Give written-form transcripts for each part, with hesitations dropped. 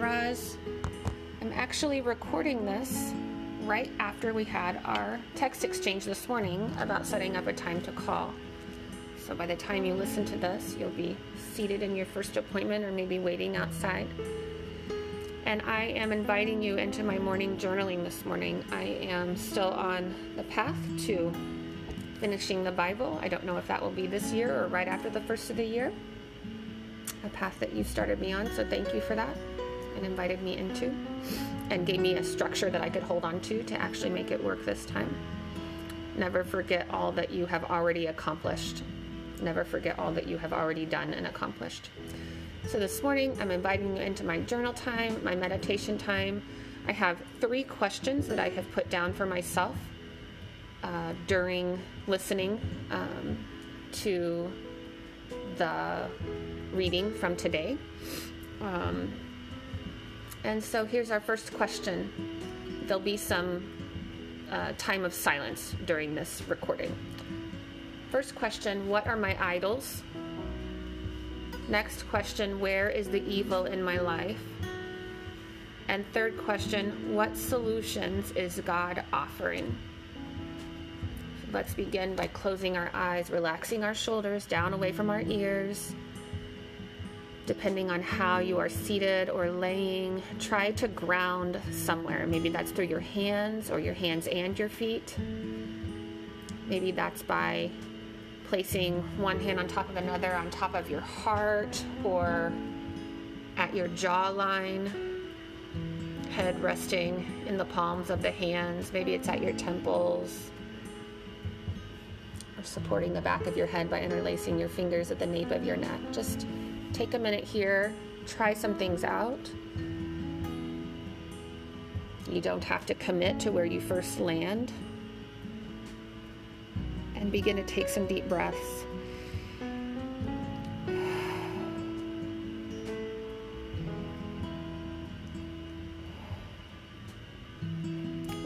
memorize. I'm actually recording this right after we had our text exchange this morning about setting up a time to call. So by the time you listen to this, you'll be seated in your first appointment or maybe waiting outside. And I am inviting you into my morning journaling this morning. I am still on the path to finishing the Bible. I don't know if that will be this year or right after the first of the year. A path that you started me on, so thank you for that and invited me into and gave me a structure that I could hold on to actually make it work this time. Never forget all that you have already accomplished. Never forget all that you have already done and accomplished. So this morning, I'm inviting you into my journal time, my meditation time. I have 3 questions that I have put down for myself during listening to the reading from today. And so here's our first question. There'll be some time of silence during this recording. First question, what are my idols? Next question, where is the evil in my life? And third question, what solutions is God offering? So let's begin by closing our eyes, relaxing our shoulders down away from our ears. Depending on how you are seated or laying, try to ground somewhere. Maybe that's through your hands or your hands and your feet. Maybe that's by placing one hand on top of another on top of your heart or at your jawline, head resting in the palms of the hands. Maybe it's at your temples or supporting the back of your head by interlacing your fingers at the nape of your neck. Just take a minute here, try some things out. You don't have to commit to where you first land. And begin to take some deep breaths.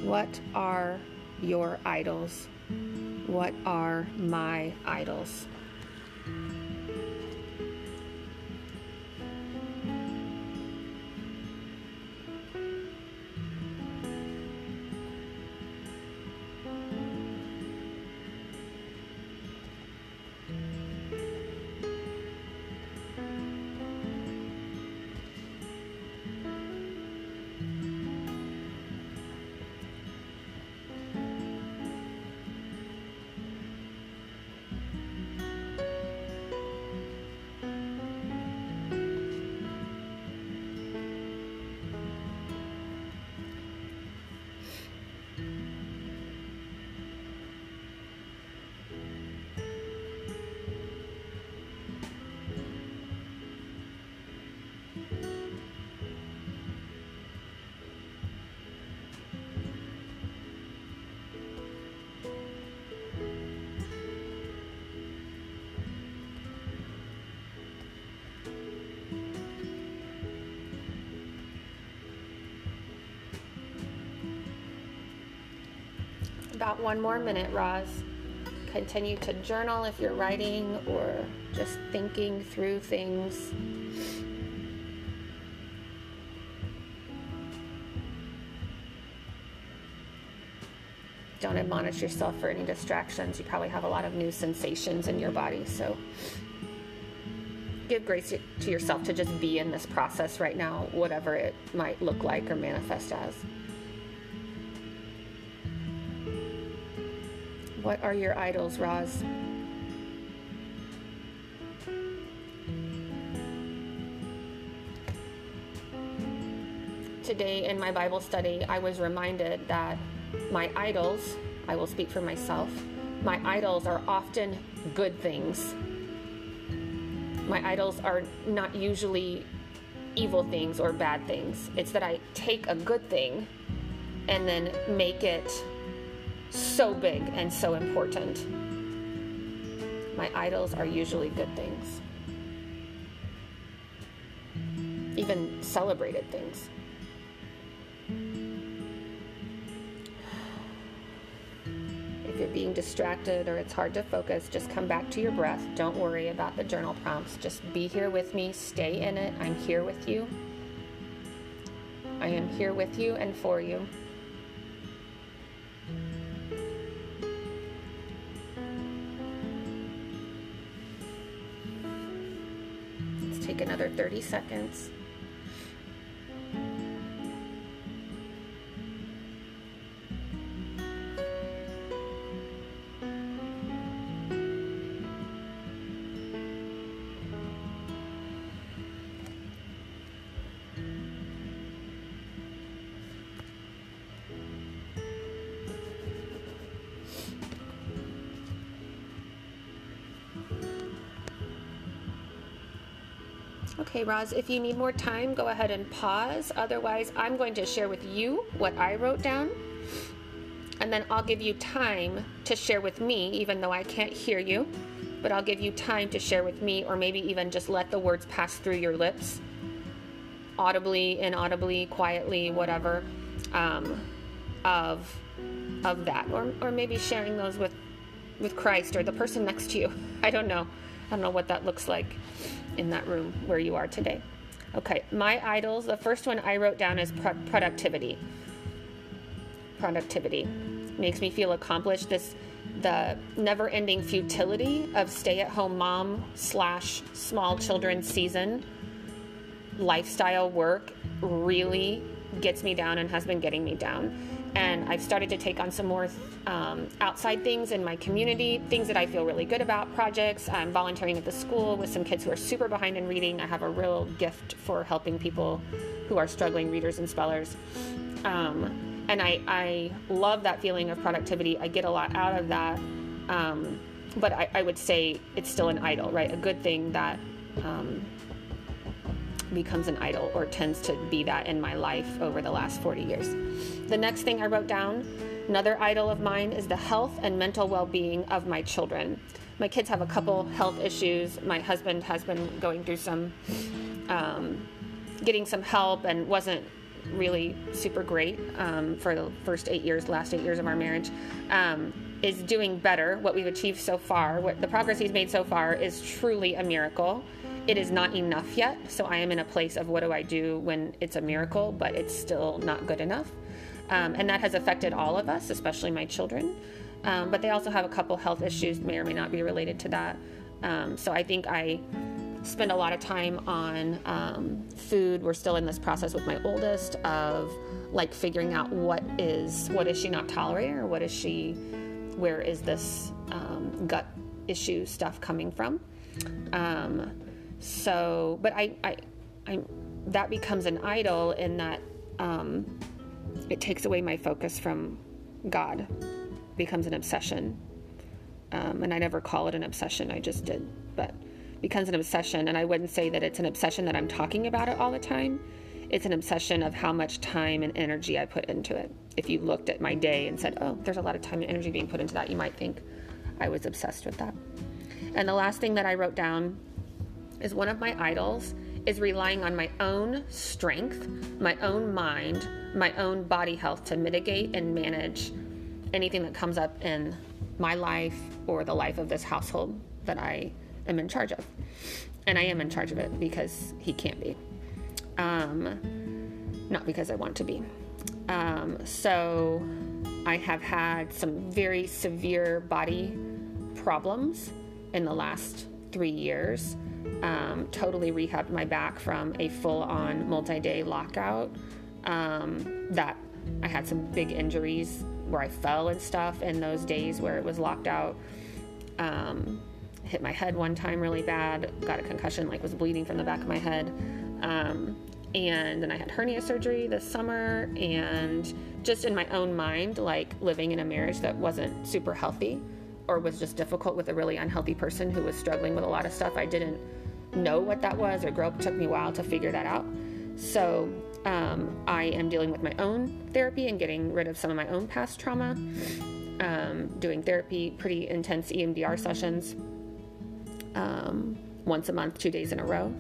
What are your idols? What are my idols? About one more minute, Roz. Continue to journal if you're writing or just thinking through things. Don't admonish yourself for any distractions. You probably have a lot of new sensations in your body, so give grace to yourself to just be in this process right now, whatever it might look like or manifest as. What are your idols, Roz? Today in my Bible study, I was reminded that my idols, I will speak for myself, my idols are often good things. My idols are not usually evil things or bad things. It's that I take a good thing and then make it so big and so important. My idols are usually good things, even celebrated things. If you're being distracted or it's hard to focus, just come back to your breath. Don't worry about the journal prompts. Just be here with me. Stay in it. I'm here with you. I am here with you and for you. Let's take another 30 seconds. Okay, Roz, if you need more time, go ahead and pause. Otherwise, I'm going to share with you what I wrote down, and then I'll give you time to share with me, even though I can't hear you, but I'll give you time to share with me, or maybe even just let the words pass through your lips, audibly, inaudibly, quietly, whatever, of that, or maybe sharing those with Christ or the person next to you. I don't know. I don't know what that looks like in that room where you are today. Okay, my idols, the first one I wrote down is productivity. Productivity makes me feel accomplished. The never-ending futility of stay-at-home mom / small children season, lifestyle work really gets me down and has been getting me down. And I've started to take on some more outside things in my community, things that I feel really good about, projects. I'm volunteering at the school with some kids who are super behind in reading. I have a real gift for helping people who are struggling readers and spellers. And I love that feeling of productivity. I get a lot out of that. But I would say it's still an idol, right? A good thing that becomes an idol or tends to be that in my life over the last 40 years. The next thing I wrote down, another idol of mine, is the health and mental well-being of my children. My kids have a couple health issues. My husband has been going through some, getting some help, and wasn't really super great for the last eight years of our marriage, is doing better. What we've achieved so far, the progress he's made so far is truly a miracle. It is not enough yet, so I am in a place of what do I do when it's a miracle, but it's still not good enough. And that has affected all of us, especially my children. But they also have a couple health issues, may or may not be related to that. So I think I spend a lot of time on food. We're still in this process with my oldest of like figuring out what is she not tolerating, or where is this gut issue stuff coming from? But I that becomes an idol in that, it takes away my focus from God. It becomes an obsession. And I never call it an obsession. I just did. But it becomes an obsession. And I wouldn't say that it's an obsession that I'm talking about it all the time. It's an obsession of how much time and energy I put into it. If you looked at my day and said, oh, there's a lot of time and energy being put into that, you might think I was obsessed with that. And the last thing that I wrote down is one of my idols is relying on my own strength, my own mind, my own body health to mitigate and manage anything that comes up in my life or the life of this household that I am in charge of. And I am in charge of it because he can't be. Not because I want to be. So I have had some very severe body problems in the last 3 years. Totally rehabbed my back from a full-on multi-day lockout, that I had some big injuries where I fell and stuff in those days where it was locked out. Hit my head one time really bad, got a concussion, was bleeding from the back of my head. And then I had hernia surgery this summer, and just in my own mind, living in a marriage that wasn't super healthy or was just difficult with a really unhealthy person who was struggling with a lot of stuff. I didn't know what that was or grow up. It took me a while to figure that out. So I am dealing with my own therapy and getting rid of some of my own past trauma, doing therapy, pretty intense EMDR sessions, once a month, 2 days in a row.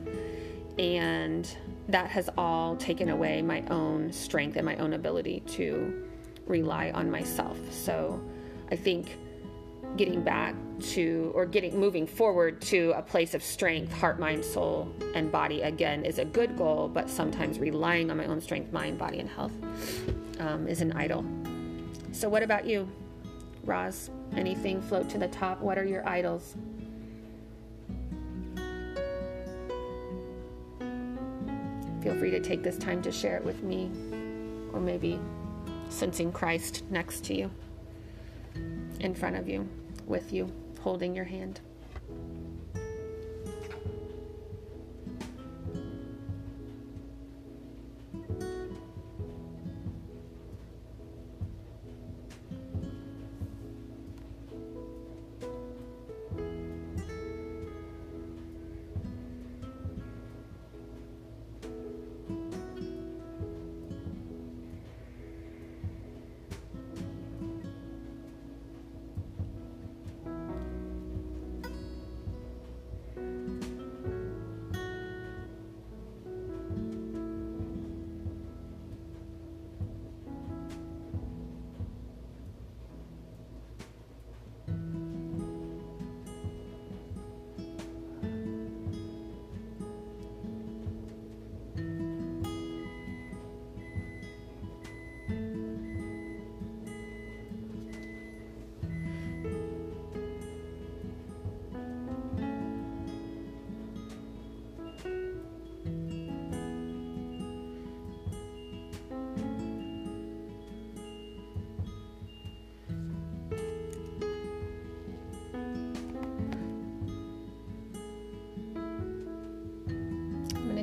And that has all taken away my own strength and my own ability to rely on myself. So I think getting back to, or getting moving forward to a place of strength, heart, mind, soul, and body again is a good goal, but sometimes relying on my own strength, mind, body, and health is an idol. So what about you, Roz? Anything float to the top? What are your idols? Feel free to take this time to share it with me, or maybe sensing Christ next to you, in front of you, with you, holding your hand.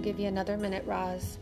Give you another minute, Roz.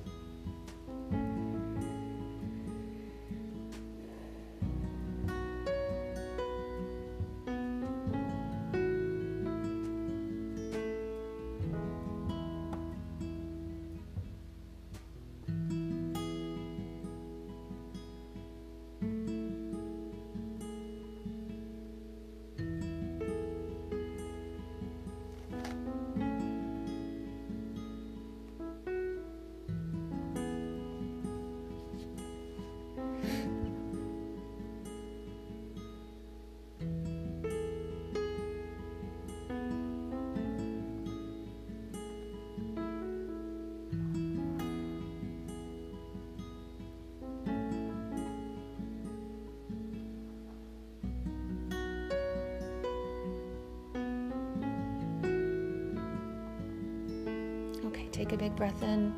Take a big breath in.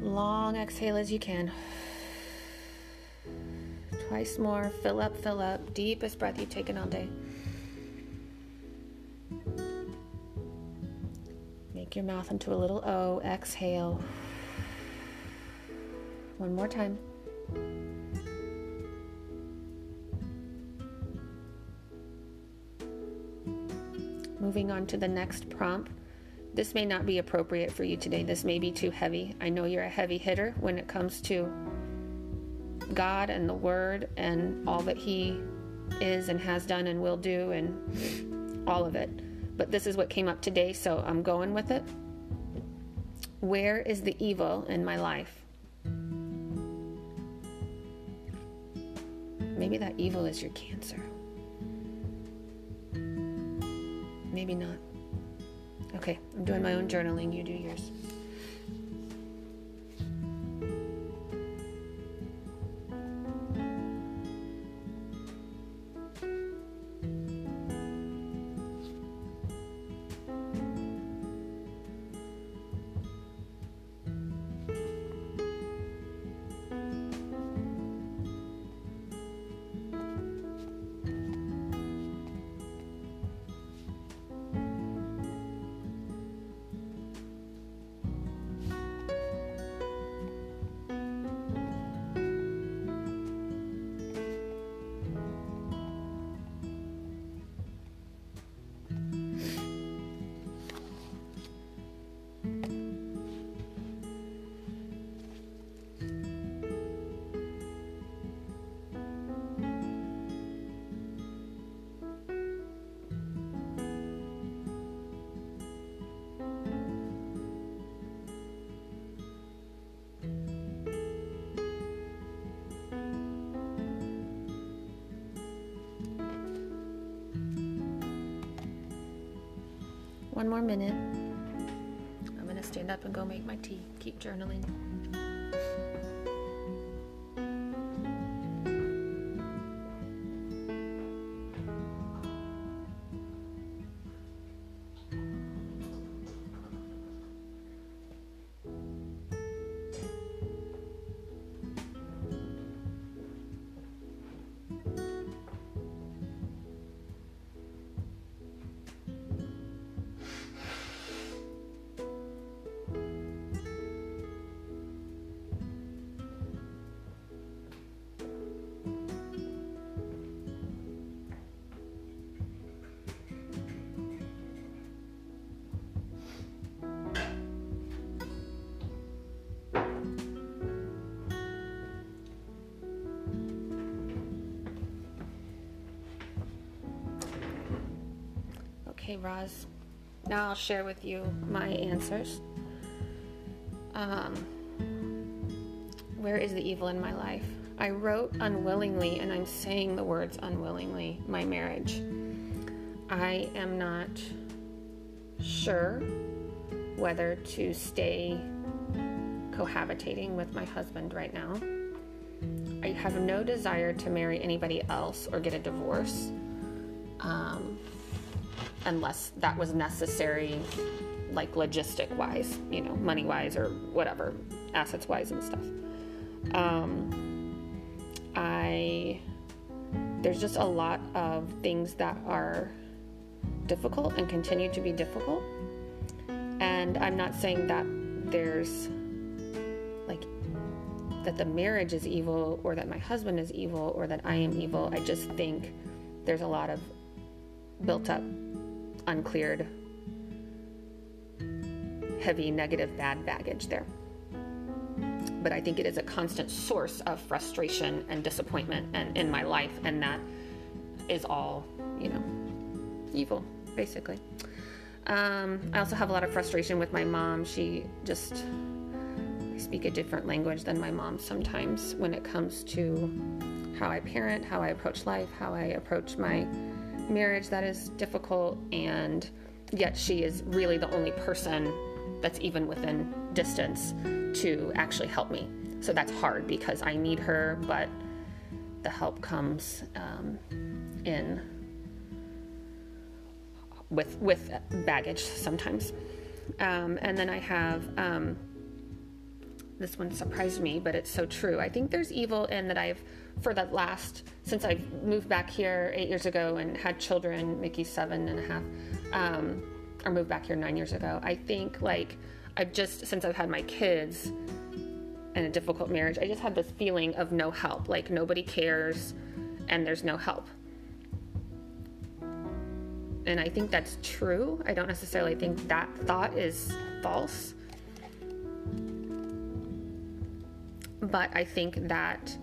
Long exhale as you can. Twice more. Fill up. Deepest breath you've taken all day. Make your mouth into a little O. Exhale. One more time. Moving on to the next prompt. This may not be appropriate for you today. This may be too heavy. I know you're a heavy hitter when it comes to God and the Word and all that He is and has done and will do and all of it. But this is what came up today, so I'm going with it. Where is the evil in my life? Maybe that evil is your cancer. Maybe not. Okay, I'm doing my own journaling. You do yours. One more minute. I'm going to stand up and go make my tea. Keep journaling. Okay, Roz, now I'll share with you my answers. Where is the evil in my life? I wrote unwillingly, and I'm saying the words unwillingly, my marriage. I am not sure whether to stay cohabitating with my husband right now. I have no desire to marry anybody else or get a divorce. Unless that was necessary, like logistic-wise, you know, money-wise or whatever, assets-wise and stuff. There's just a lot of things that are difficult and continue to be difficult. And I'm not saying that there's, like, that the marriage is evil or that my husband is evil or that I am evil. I just think there's a lot of built-up, uncleared, heavy, negative, bad baggage there. But I think it is a constant source of frustration and disappointment and in my life, and that is all, you know, evil, basically. I also have a lot of frustration with my mom. I speak a different language than my mom sometimes when it comes to how I parent, how I approach life, how I approach my marriage that is difficult, and yet she is really the only person that's even within distance to actually help me. So that's hard because I need her, but the help comes with baggage sometimes. And then I have this one surprised me, but it's so true. I think there's evil in that since I moved back here 8 years ago and had children, Mickey's 7.5, or moved back here 9 years ago, I think, like, since I've had my kids and a difficult marriage, I just have this feeling of no help, like nobody cares and there's no help. And I think that's true. I don't necessarily think that thought is false. But I think that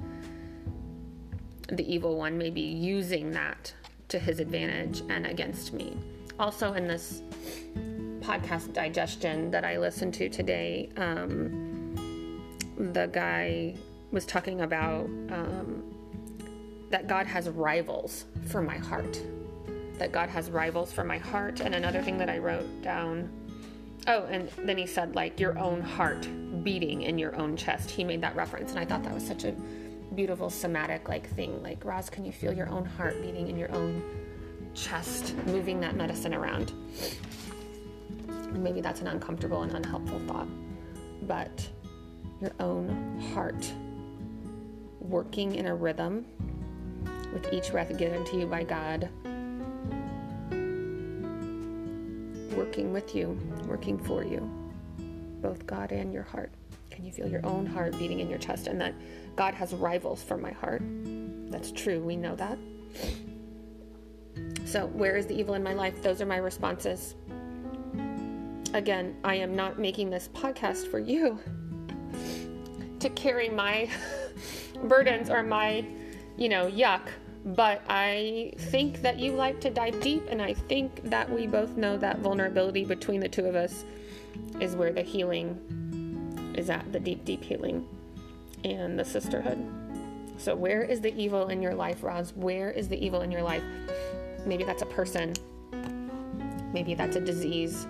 the evil one may be using that to his advantage and against me. Also, in this podcast digestion that I listened to today, the guy was talking about that God has rivals for my heart. That God has rivals for my heart. And another thing that I wrote down, and then he said, like, your own heart beating in your own chest. He made that reference, and I thought that was such a beautiful somatic thing. Like, Roz, can you feel your own heart beating in your own chest, moving that medicine around? Maybe that's an uncomfortable and unhelpful thought, but your own heart working in a rhythm with each breath given to you by God, working with you, working for you, both God and your heart. Can you feel your own heart beating in your chest? And that God has rivals for my heart. That's true. We know that. So where is the evil in my life? Those are my responses. Again, I am not making this podcast for you to carry my burdens or my, yuck. But I think that you like to dive deep, and I think that we both know that vulnerability between the two of us is where the healing is at, the deep, deep healing and the sisterhood. So where is the evil in your life, Roz? Where is the evil in your life? Maybe that's a person. Maybe that's a disease.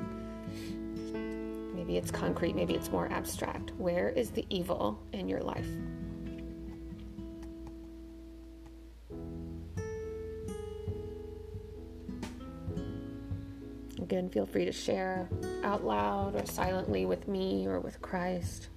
Maybe it's concrete. Maybe it's more abstract. Where is the evil in your life? Again, feel free to share out loud or silently with me or with Christ.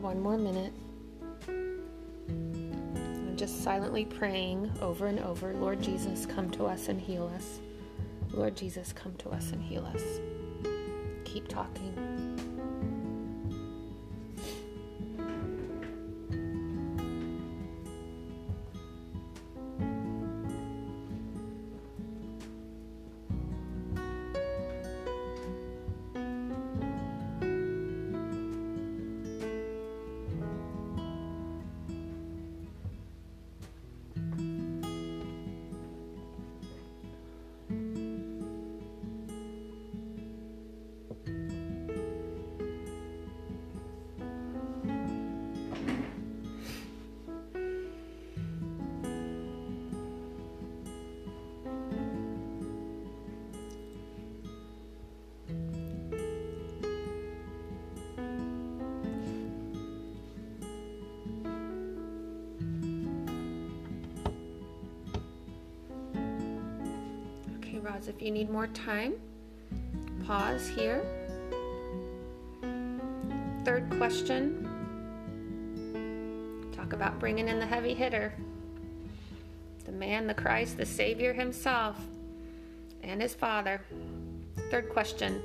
One more minute. I'm just silently praying over and over, Lord Jesus, come to us and heal us. Lord Jesus, come to us and heal us. Keep talking. If you need more time, pause here. Third question. Talk about bringing in the heavy hitter. The man, the Christ, the Savior himself, and his Father. Third question.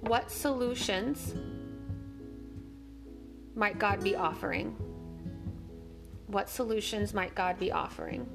What solutions might God be offering? What solutions might God be offering?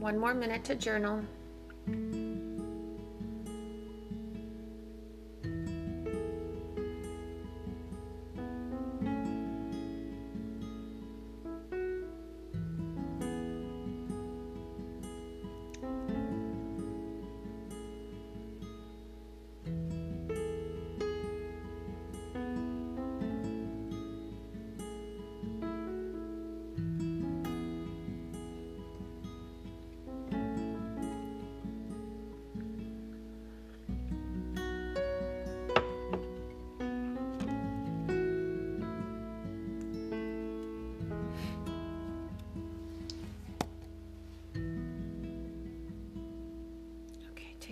One more minute to journal.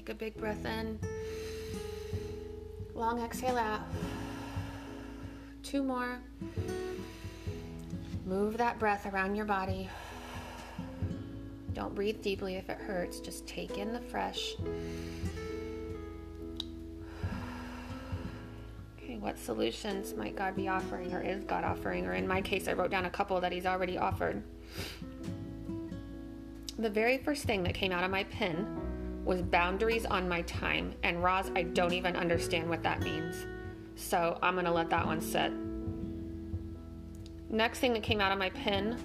Take a big breath in. Long exhale out. Two more. Move that breath around your body. Don't breathe deeply if it hurts. Just take in the fresh. Okay, what solutions might God be offering, or is God offering? Or in my case, I wrote down a couple that He's already offered. The very first thing that came out of my pen was boundaries on my time. And Roz, I don't even understand what that means. So I'm going to let that one sit. Next thing that came out of my pen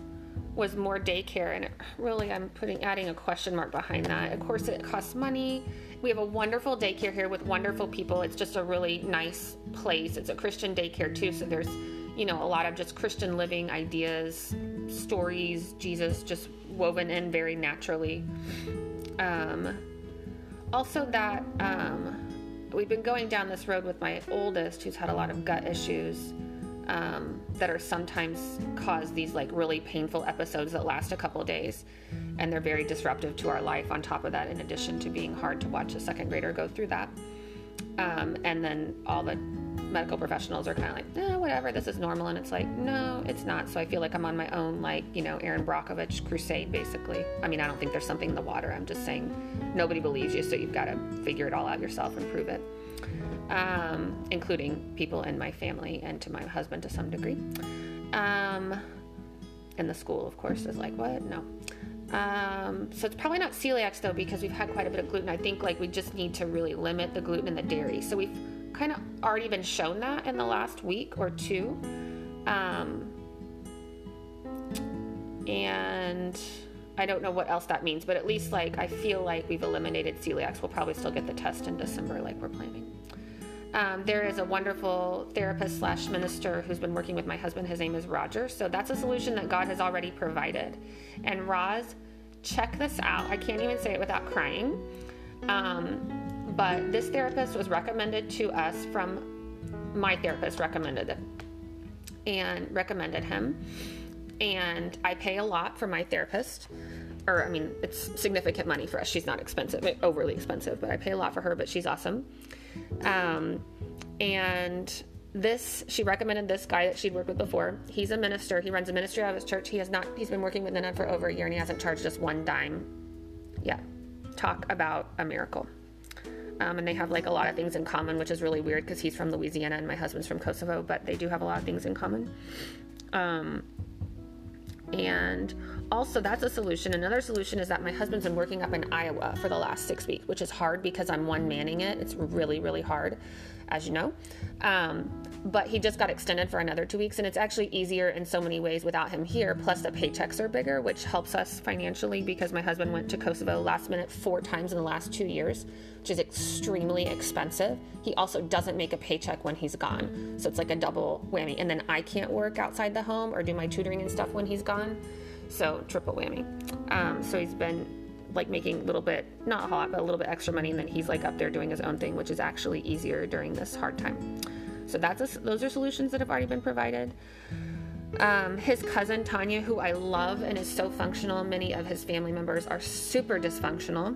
was more daycare. And really, I'm adding a question mark behind that. Of course, it costs money. We have a wonderful daycare here with wonderful people. It's just a really nice place. It's a Christian daycare too. So there's, you know, a lot of just Christian living ideas, stories, Jesus just woven in very naturally. Also that, we've been going down this road with my oldest, who's had a lot of gut issues that are sometimes cause these like really painful episodes that last a couple of days, and they're very disruptive to our life on top of that, in addition to being hard to watch a second grader go through that. And then all the medical professionals are kind of like, whatever, this is normal. And it's like, no, it's not. So I feel like I'm on my own, like, you know, Erin Brockovich crusade, basically. I mean, I don't think there's something in the water. I'm just saying nobody believes you, so you've got to figure it all out yourself and prove it, including people in my family and to my husband to some degree. And the school, of course, is like, what? No. So it's probably not celiacs, though, because we've had quite a bit of gluten. I think, like, we just need to really limit the gluten and the dairy. So we've kind of already been shown that in the last week or two. And I don't know what else that means, but at least, like, I feel like we've eliminated celiacs. We'll probably still get the test in December, like we're planning. There is a wonderful therapist / minister who's been working with my husband. His name is Roger. So that's a solution that God has already provided. And Roz, check this out. I can't even say it without crying. But this therapist was recommended to us from my therapist, recommended him. And I pay a lot for my therapist. Or, I mean, it's significant money for us. She's not expensive, overly expensive, but I pay a lot for her, but she's awesome. And she recommended this guy that she'd worked with before. He's a minister. He runs a ministry out of his church. He's been working with Nana for over a year, and he hasn't charged us one dime. Yeah. Talk about a miracle. And they have like a lot of things in common, which is really weird because he's from Louisiana and my husband's from Kosovo, but they do have a lot of things in common. And also that's a solution. Another solution is that my husband's been working up in Iowa for the last 6 weeks, which is hard because I'm one manning it. It's really, really hard, as you know. But he just got extended for another 2 weeks, and it's actually easier in so many ways without him here. Plus the paychecks are bigger, which helps us financially because my husband went to Kosovo last minute 4 times in the last 2 years, which is extremely expensive. He also doesn't make a paycheck when he's gone. So it's like a double whammy. And then I can't work outside the home or do my tutoring and stuff when he's gone. So triple whammy. So he's been like making a little bit, not a lot, but a little bit extra money. And then he's like up there doing his own thing, which is actually easier during this hard time. So those are solutions that have already been provided. His cousin, Tanya, who I love and is so functional. Many of his family members are super dysfunctional,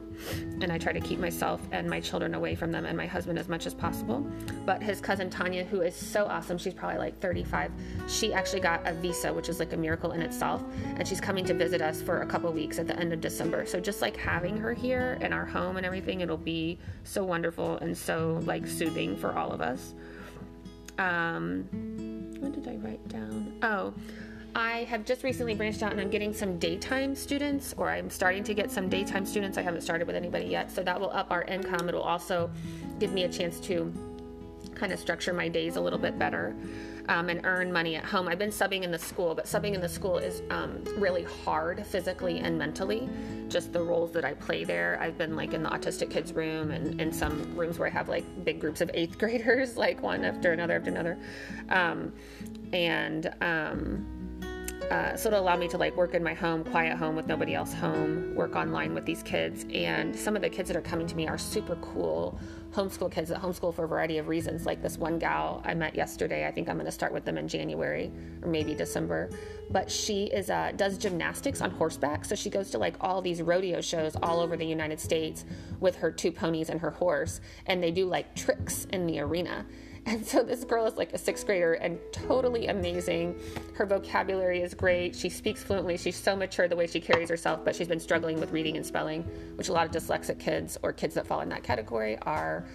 and I try to keep myself and my children away from them and my husband as much as possible. But his cousin, Tanya, who is so awesome, she's probably like 35. She actually got a visa, which is like a miracle in itself. And she's coming to visit us for a couple weeks at the end of December. So just like having her here in our home and everything, it'll be so wonderful and so like soothing for all of us. What did I write down? Oh, I have just recently branched out, and I'm getting some daytime students, or I'm starting to get some daytime students. I haven't started with anybody yet, so that will up our income. It will also give me a chance to kind of structure my days a little bit better and earn money at home. I've been subbing in the school, but subbing in the school is really hard physically and mentally, just the roles that I play there. I've been like in the autistic kids room and in some rooms where I have like big groups of 8th graders, like one after another. So it allowed me to like work in my home, quiet home with nobody else home, work online with these kids. And some of the kids that are coming to me are super cool homeschool kids that homeschool for a variety of reasons. Like this one gal I met yesterday, I think I'm going to start with them in January or maybe December, but she is does gymnastics on horseback. So she goes to like all these rodeo shows all over the United States with her two ponies and her horse, and they do like tricks in the arena. And so this girl is like a sixth grader and totally amazing. Her vocabulary is great. She speaks fluently. She's so mature the way she carries herself, but she's been struggling with reading and spelling, which a lot of dyslexic kids or kids that fall in that category are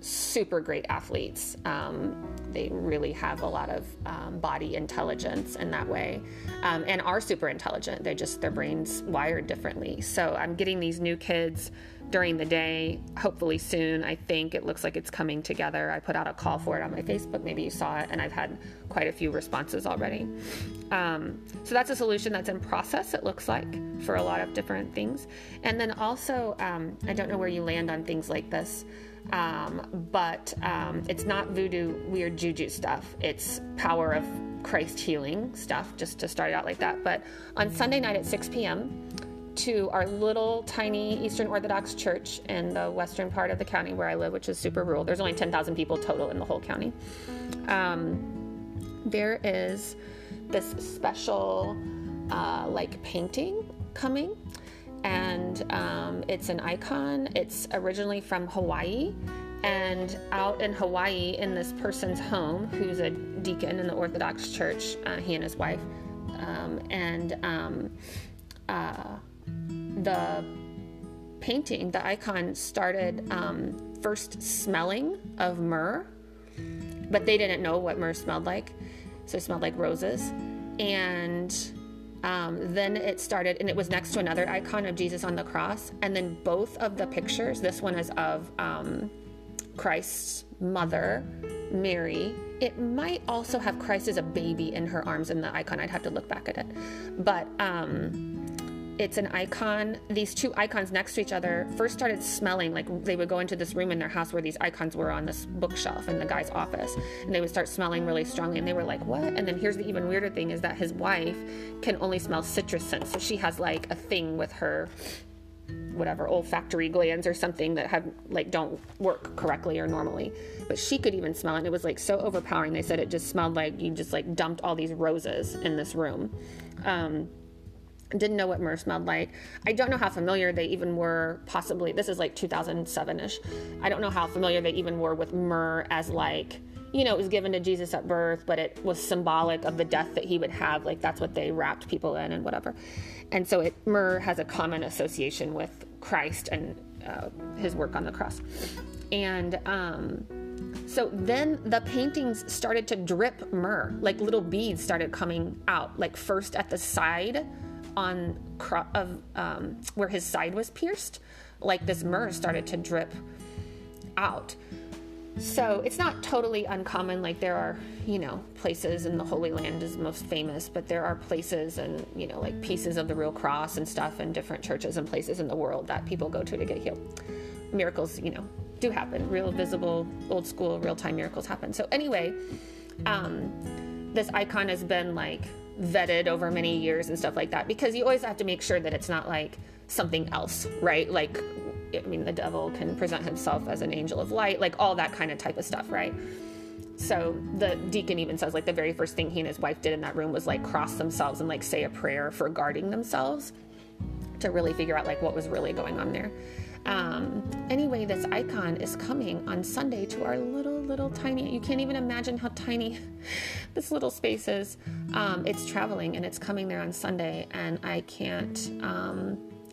super great athletes. They really have a lot of body intelligence in that way, and are super intelligent. Their brain's wired differently. So I'm getting these new kids during the day, hopefully soon. I think it looks like it's coming together. I put out a call for it on my Facebook, maybe you saw it, and I've had quite a few responses already. So that's a solution that's in process, it looks like, for a lot of different things. And then also, I don't know where you land on things like this, but it's not voodoo, weird juju stuff. It's power of Christ healing stuff, just to start it out like that. But on Sunday night at 6 p.m., to our little tiny Eastern Orthodox Church in the western part of the county where I live, which is super rural. There's only 10,000 people total in the whole county. There is this special painting coming, and it's an icon. It's originally from Hawaii, and out in Hawaii in this person's home, who's a deacon in the Orthodox Church, he and his wife, the painting, the icon started first smelling of myrrh, but they didn't know what myrrh smelled like, so it smelled like roses. And then it started, and it was next to another icon of Jesus on the cross, and then both of the pictures, this one is of Christ's mother, Mary. It might also have Christ as a baby in her arms in the icon. I'd have to look back at it, but it's an icon. These two icons next to each other first started smelling, like they would go into this room in their house where these icons were on this bookshelf in the guy's office, and they would start smelling really strongly, and they were like, what? And then here's the even weirder thing, is that his wife can only smell citrus scents, so she has like a thing with her whatever olfactory glands or something that have like don't work correctly or normally, but she could even smell it, and it was like so overpowering. They said it just smelled like you just like dumped all these roses in this room. Didn't know what myrrh smelled like. I don't know how familiar they even were, possibly, this is like 2007-ish. I don't know how familiar they even were with myrrh as like, you know, it was given to Jesus at birth, but it was symbolic of the death that he would have. Like that's what they wrapped people in and whatever. And so myrrh has a common association with Christ and his work on the cross. And so then the paintings started to drip myrrh, like little beads started coming out, like first at the side of where his side was pierced, like this myrrh started to drip out. So it's not totally uncommon. Like there are, you know, places, in the Holy Land is most famous, but there are places and, you know, like pieces of the real cross and stuff in different churches and places in the world that people go to get healed. Miracles, you know, do happen. Real visible, old school, real time miracles happen. So anyway, this icon has been like vetted over many years and stuff like that, because you always have to make sure that it's not like something else, right? Like, I mean, the devil can present himself as an angel of light, like all that kind of type of stuff, right? So the deacon even says, like, the very first thing he and his wife did in that room was like cross themselves and like say a prayer for guarding themselves to really figure out like what was really going on there. Anyway, this icon is coming on Sunday to our little tiny, you can't even imagine how tiny this little space is. It's traveling and it's coming there on Sunday, and I can't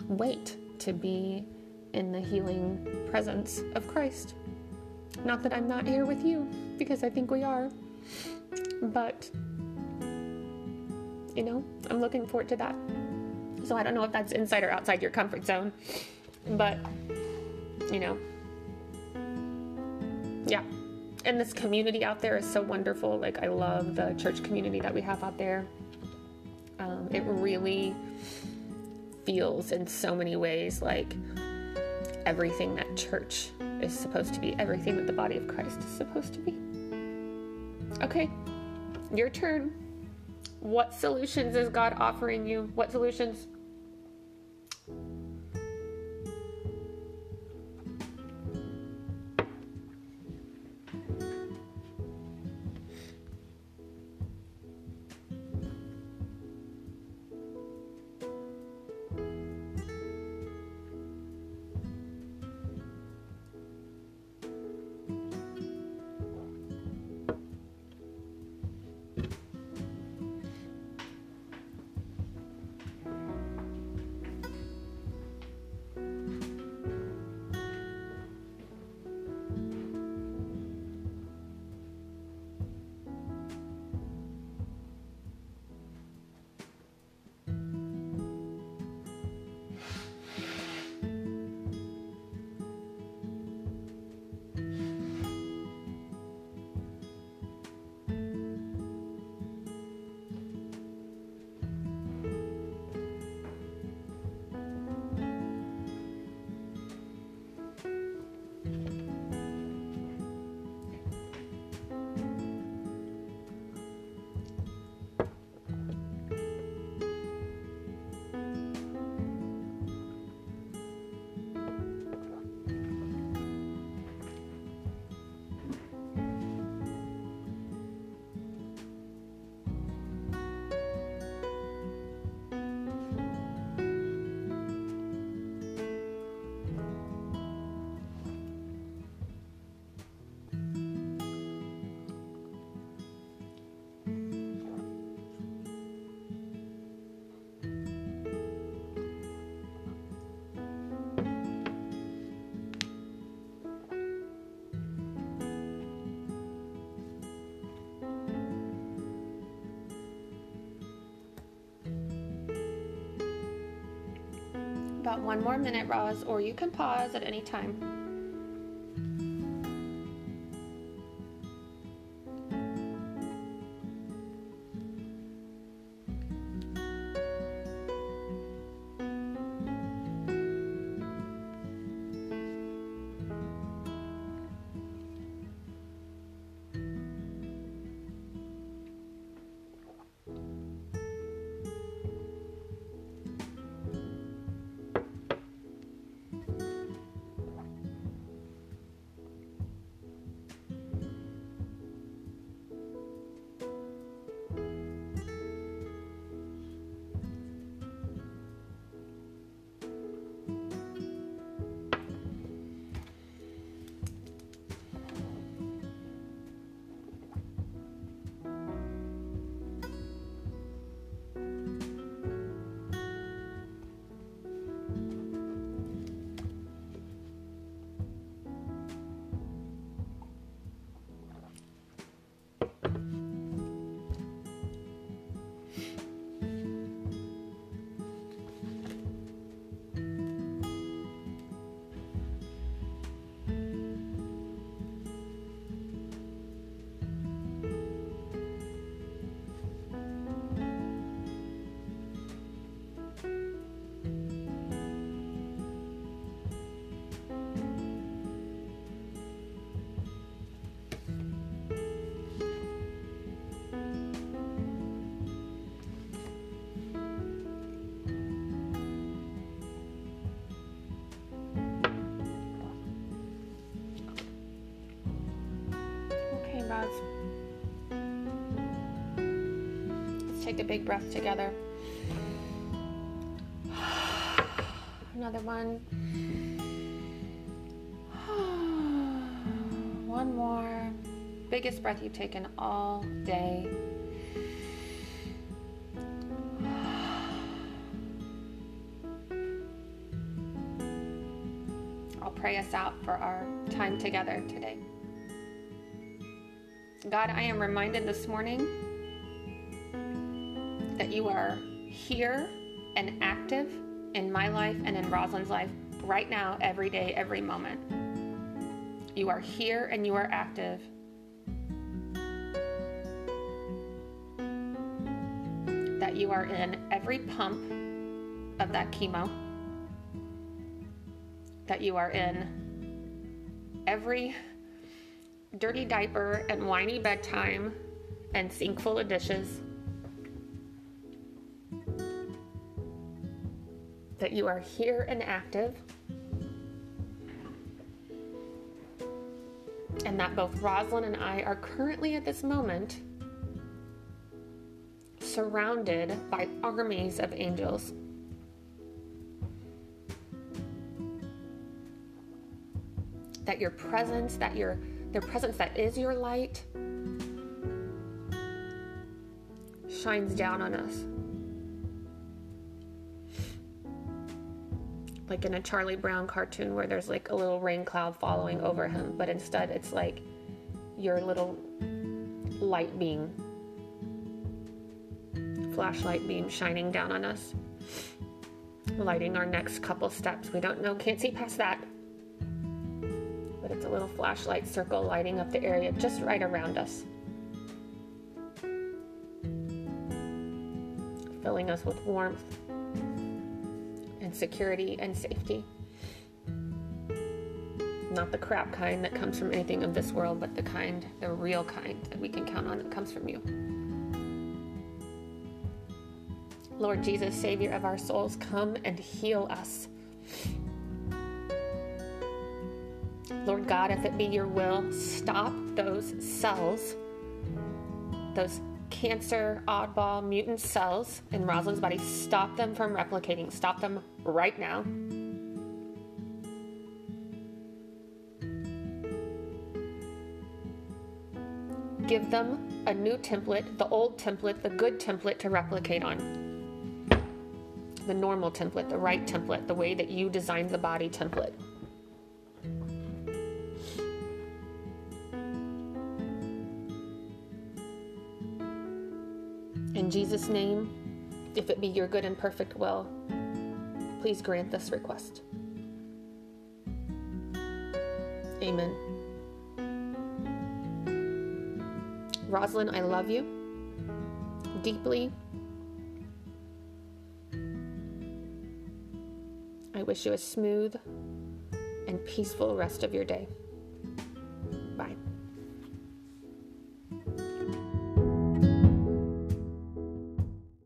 wait to be in the healing presence of Christ. Not that I'm not here with you, because I think we are, but you know, I'm looking forward to that. So I don't know if that's inside or outside your comfort zone, but you know, yeah. And this community out there is so wonderful. Like I love the church community that we have out there. It really feels in so many ways like everything that church is supposed to be, everything that the body of Christ is supposed to be. Okay, your turn. What solutions is God offering you? What solutions? About 1 more minute, Roz, or you can pause at any time. Let's take a big breath together. Another one. One more. Biggest breath you've taken all day. I'll pray us out for our time together today. God, I am reminded this morning that you are here and active in my life and in Rosalind's life right now, every day, every moment. You are here and you are active. That you are in every pump of that chemo. That you are in every dirty diaper and whiny bedtime and sink full of dishes. that you are here and active, and that both Rosalind and I are currently at this moment surrounded by armies of angels. That your presence, the presence that is your light, shines down on us. Like in a Charlie Brown cartoon where there's like a little rain cloud following over him, but instead it's like your little light beam, flashlight beam shining down on us, lighting our next couple steps. We don't know, can't see past that, but it's a little flashlight circle lighting up the area just right around us, filling us with warmth and security and safety. Not the crap kind that comes from anything of this world, but the kind, the real kind that we can count on that comes from you. Lord Jesus, Savior of our souls, come and heal us. Lord God, if it be your will, stop those cells, those cancer, oddball, mutant cells in Rosalind's body. Stop them from replicating. Stop them right now. Give them a new template, the old template, the good template to replicate on. The normal template, the right template, the way that you designed the body template. In Jesus' name, if it be your good and perfect will, please grant this request. Amen. Rosalind, I love you deeply. I wish you a smooth and peaceful rest of your day.